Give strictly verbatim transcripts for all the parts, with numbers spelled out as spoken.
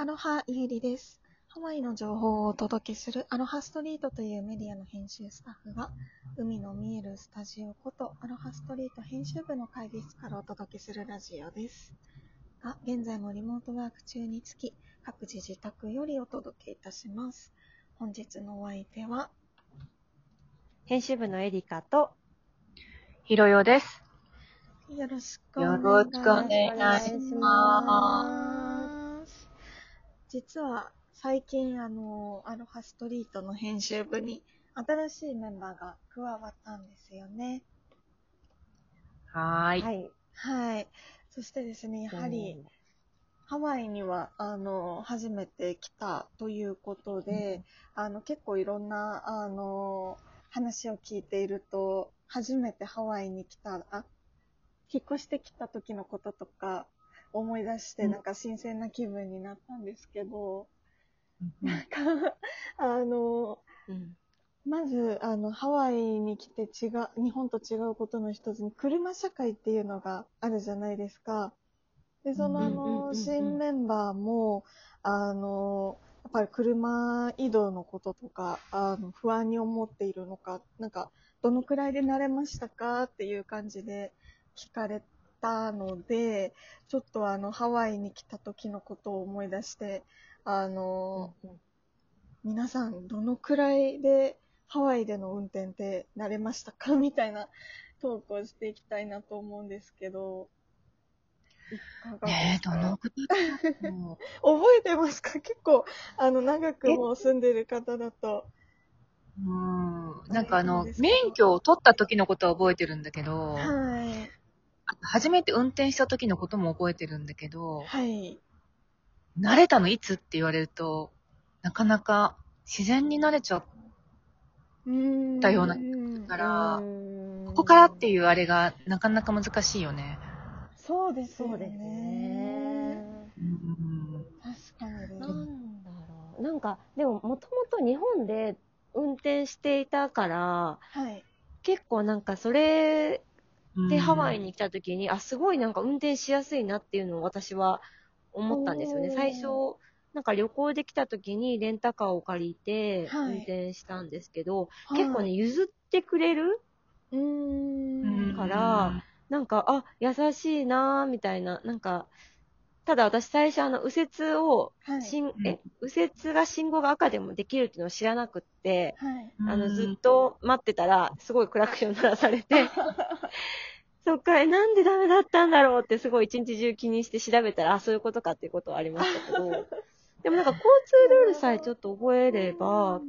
アロハイユリです。ハワイの情報をお届けするアロハストリートというメディアの編集スタッフが海の見えるスタジオことアロハストリート編集部の会議室からお届けするラジオですが、現在もリモートワーク中につき各自自宅よりお届けいたします。本日のお相手は編集部のエリカとひろよです。よろしくお願いします。実は最近あのアロハストリートの編集部に新しいメンバーが加わったんですよね。はーい、はい、はい。そしてですね、やはり、うん、ハワイにはあの初めて来たということで、うん、あの結構いろんなあの話を聞いていると、初めてハワイに来たあ引っ越してきた時のこととか思い出して、なんか新鮮な気分になったんですけど、うんなんかあの、うん、まずあのハワイに来て違う日本と違うことの一つに車社会っていうのがあるじゃないですか。でその、 あの新メンバーもあのやっぱり車移動のこととかあの不安に思っているのか、なんかどのくらいで慣れましたかっていう感じで聞かれたので、ちょっとあのハワイに来た時のことを思い出して、あの、うんうん、皆さんどのくらいでハワイでの運転って慣れましたかみたいなトークをしていきたいなと思うんですけど、いかがですか？えー、どのくらい覚えてますか？結構あの長くもう住んでる方だとうーんなんかあの免許を取った時のことは覚えてるんだけど、はい、初めて運転した時のことも覚えてるんだけど、はい慣れたのいつって言われると、なかなか自然に慣れちゃったようなから、ここからっていうあれがなかなか難しいよね。そうですよね。確かに。なんだろう。なんかでももともと日本で運転していたから、はい、結構なんかそれでハワイに来た時に、あすごいなんか運転しやすいなっていうのを私は思ったんですよね。最初なんか旅行で来た時にレンタカーを借りて運転したんですけど、はい、結構ね譲ってくれる、はい、うーんからなんかあ優しいなみたいな。なんかただ私最初あの右折を、はい、え右折が信号が赤でもできるっていうのを知らなくって、はい、あのずっと待ってたらすごいクラクション鳴らされてそっか、なんでダメだったんだろうってすごい一日中気にして調べたら、あ、そういうことかっていうことはありましたけど、でもなんか交通ルールさえちょっと覚えれば、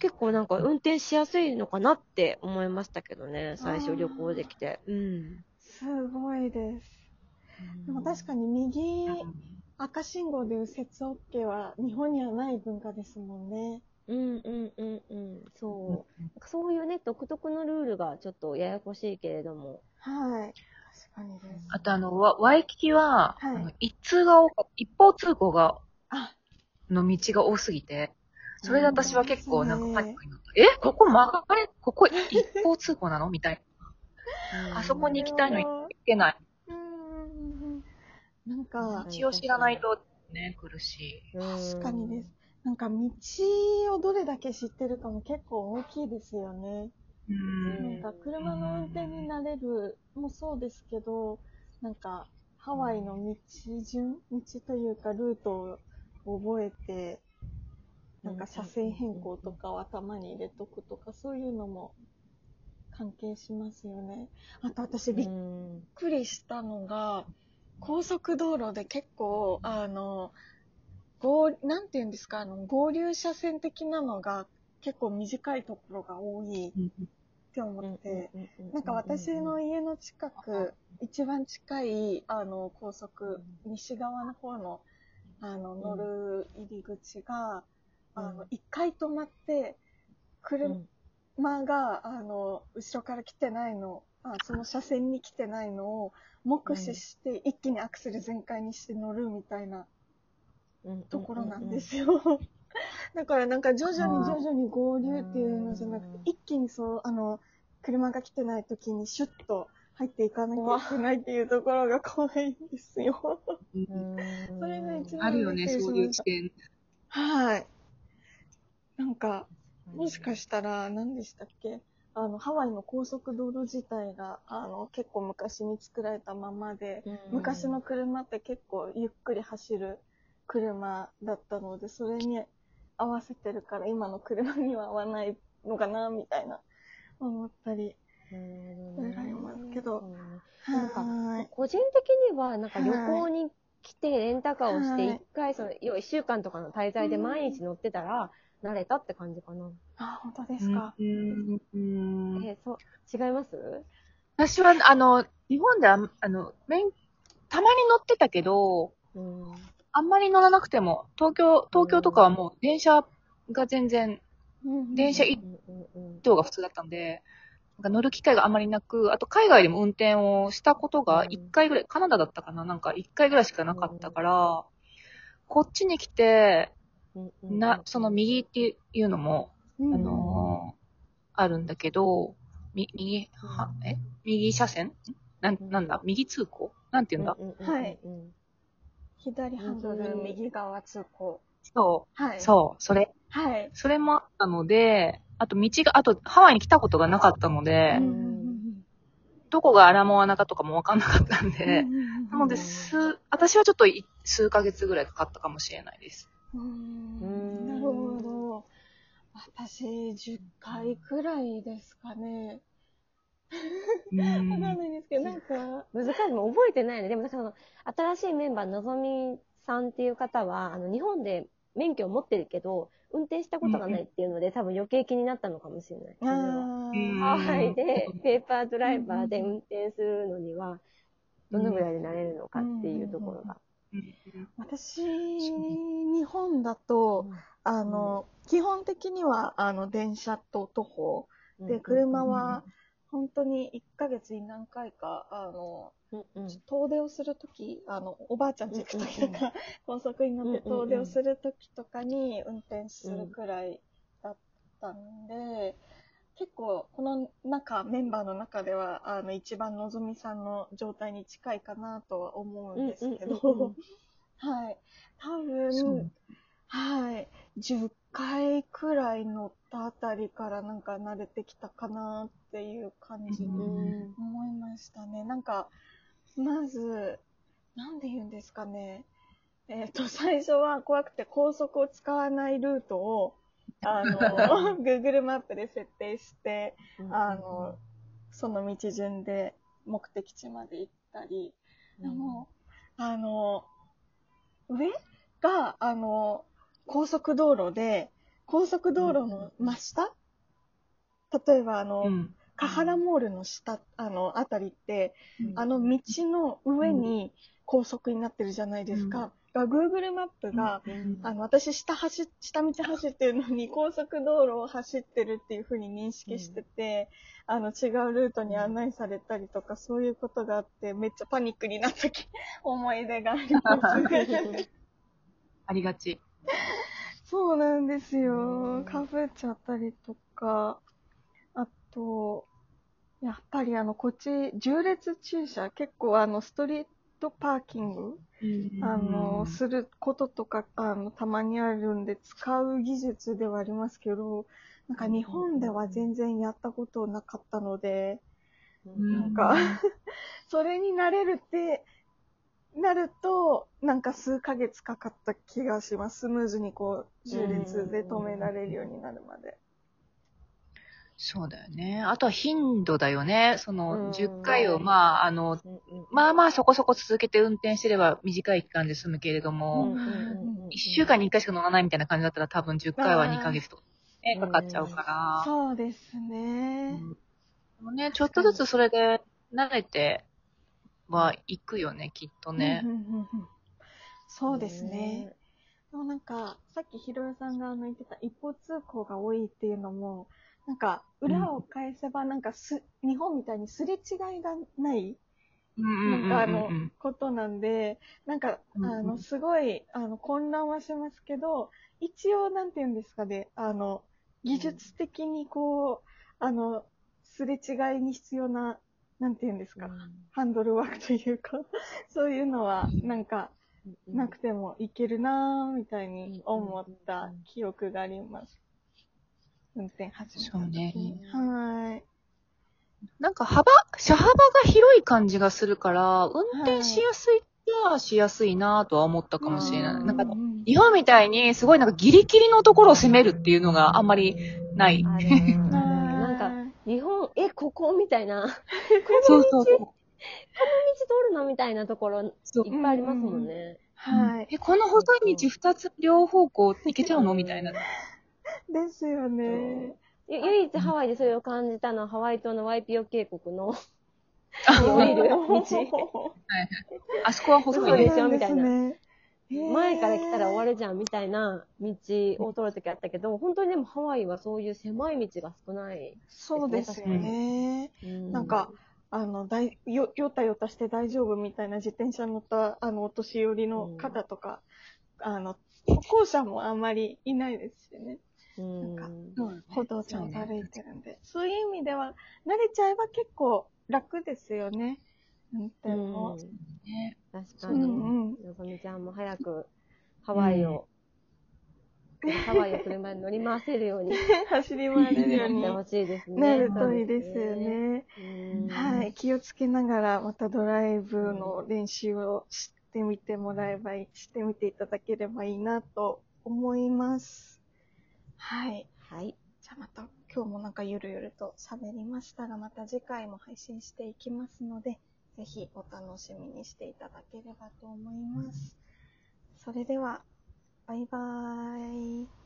結構なんか運転しやすいのかなって思いましたけどね、最初旅行できて。うん。すごいです。でも確かに右赤信号で右折 OK は日本にはない文化ですもんね。うんうんうんうん、そう。なんかそういうね、独特のルールがちょっとややこしいけれども。はい。確かにです。あとあの、ワイキキは、はい、あの一通が多かった、一方通行が、の道が多すぎて、それで私は結構なんかパニックになった。え、ここ曲がれ、ここ一方通行なのみたいな。あそこに行きたいのに行けない。なんか、道を知らないとね、苦しい。確かにです。なんか道をどれだけ知ってるかも結構大きいですよね。うんなんか車の運転になれるもそうですけど、なんかハワイの道順、道というかルートを覚えて、なんか車線変更とかを頭に入れとくとか、そういうのも関係しますよね。あと私びっくりしたのが、高速道路で結構あの合なんて言うんですか、あの合流車線的なのが結構短いところが多いって思って、なんか私の家の近く一番近いあの高速西側の方のあの乗る入り口があの一回止まって車があの後ろから来てないの、あその車線に来てないのを目視して一気にアクセル全開にして乗るみたいな。ところなんですよ。だからなんか徐々に徐々に合流っていうのじゃなくて、一気にそうあの車が来てない時にシュッと入っていかなきゃいけないっていうところが怖いんですよ。それが一番あるよね、そういう知見。はい。なんか、もしかしたら、何でしたっけ、あの、ハワイの高速道路自体が、あの、結構昔に作られたままで、うん、昔の車って結構ゆっくり走る車だったので、それに合わせてるから、今の車には合わないのかな、みたいな、思ったり。うん、ありますけど、なんか、はい、個人的にはなんか旅行に来てレンタカーをして一回その要はいっしゅうかんとかの滞在で毎日乗ってたら慣れたって感じかな。あ、本当ですか。うんうん、えー、そう違います？私はあの日本ではあの免たまに乗ってたけど、うん、あんまり乗らなくても東京東京とかはもう電車が全然、うん、電車一等が普通だったんで。なんか乗る機会があまりなく、あと海外でも運転をしたことがいっかいぐらい、うん、カナダだったかな、なんかいっかいぐらいしかなかったから、うん、こっちに来て、うん、な、その右っていうのも、うん、あのー、あるんだけど、み、右、は、え？右車線？なん、なんだ？右通行？なんて言うんだ？うん、はい。左ハンドル、右側通行。そう、はい、そう、それ。はい。それもあったので、あと道が、あとハワイに来たことがなかったので、うん、どこがアラモアナかとかもわかんなかったんで、うん、なので数、私はちょっと数ヶ月ぐらいかかったかもしれないです。うんうん、なるほど。私、じゅっかいくらいですかね。うん、わかんないですけど、なんか、難しいの覚えてないね。でもなんかその、新しいメンバー、のぞみさんっていう方は、あの日本で、免許を持ってるけど、運転したことがないっていうので、うん、多分余計気になったのかもしれない。ハワイでペーパードライバーで運転するのには、どのぐらいでなれるのかっていうところが。うんうん、私、日本だと、あの、うん、基本的には、あの、電車と徒歩で、車は、本当にいっかげつに何回か、あの、うんうん、遠出をするとき、あの、おばあちゃんち行くときとか、うんうん、高速に乗って遠出をするときとかに運転するくらいだったんで、うん、結構、この中、メンバーの中では、あの、一番のぞみさんの状態に近いかなとは思うんですけど、うんうんうん、はい。多分、はい。じゅっかいくらい乗ったあたりからなんか慣れてきたかなっていう感じに思いましたね。うん、なんか、まず、なんで言うんですかね。えっと、最初は怖くて高速を使わないルートを、あの、Google マップで設定して、あの、その道順で目的地まで行ったり、でも、あの、上が、あの、高速道路で、高速道路の真下、うん、例えばあの、うん、カハラモールの下、あの、あたりって、うん、あの道の上に高速になってるじゃないですか。うん、Google マップが、うん、あの、私下走、下道走ってるのに高速道路を走ってるっていう風に認識してて、うん、あの、違うルートに案内されたりとか、そういうことがあって、めっちゃパニックになった思い出があります。ありがち。そうなんですよ。かぶっちゃったりとか、あと、やっぱりあの、こっち、縦列駐車、結構あの、ストリートパーキング、あの、することとか、あの、たまにあるんで、使う技術ではありますけど、なんか日本では全然やったことなかったので、なんか、それに慣れるって、なると、なんか数ヶ月かかった気がします。スムーズにこう、縦列で止められるようになるまで。そうだよね。あとは頻度だよね。その、じゅっかいを、まあ、あの、まあまあそこそこ続けて運転してれば短い期間で済むけれども、いっしゅうかんにいっかいしか乗らないみたいな感じだったら多分じゅっかいはにかげつとか、ね、かかっちゃうから。そうですね。うん、ね、ちょっとずつそれで慣れて、は行くよね、きっとね。うんうんうんうん、そうですね。でもなんか、さっきひろよさんが言ってた一方通行が多いっていうのも、なんか、裏を返せば、なんかす、うん、日本みたいにすれ違いがない、なんかあの、ことなんで、なんか、あの、すごい、あの、混乱はしますけど、一応、なんていうんですかね、あの、技術的にこう、あの、すれ違いに必要な、なんて言うんですか、うん、ハンドルワークというか、そういうのは、なんか、なくてもいけるなみたいに思った記憶があります。運転始めた時に。はい。なんか幅、車幅が広い感じがするから、運転しやすいはしやすいなとは思ったかもしれない。なんか、日本みたいにすごいなんかギリギリのところを攻めるっていうのがあんまりない。なんか、日本、え、ここみたいな。そうそうそう。この道通るのみたいなところいっぱいありますもんね。はい。え、この細い道ふたつ両方向行けちゃうのみたいな。ですよね。唯一ハワイでそれを感じたのはハワイ島のワイピオ渓谷の降りる道。あそこは細いですよみたいな。前から来たら終わるじゃんみたいな道を通るときあったけど、本当にでもハワイはそういう狭い道が少ない。そうですよね。なんか。あの、だい、よ、よたよたして大丈夫みたいな自転車乗った、あの、お年寄りの方とか、うん、あの、歩行者もあんまりいないですしね。うん、なんか、うん、歩道ちゃんと歩いてるんで、ね。そういう意味では、慣れちゃえば結構楽ですよね。運転も。ね、確かに。うんうん、のぞみちゃんも早くハワイを、うん、ハワイを車に乗り回せるように。走り回れるように。なるといいですよね。はい、気をつけながらまたドライブの練習をしてみてもらえばいい、うん、してみていただければいいなと思います。はい。はい。じゃあまた今日もなんかゆるゆると喋りましたが、また次回も配信していきますので、ぜひお楽しみにしていただければと思います。それでは、バイバーイ。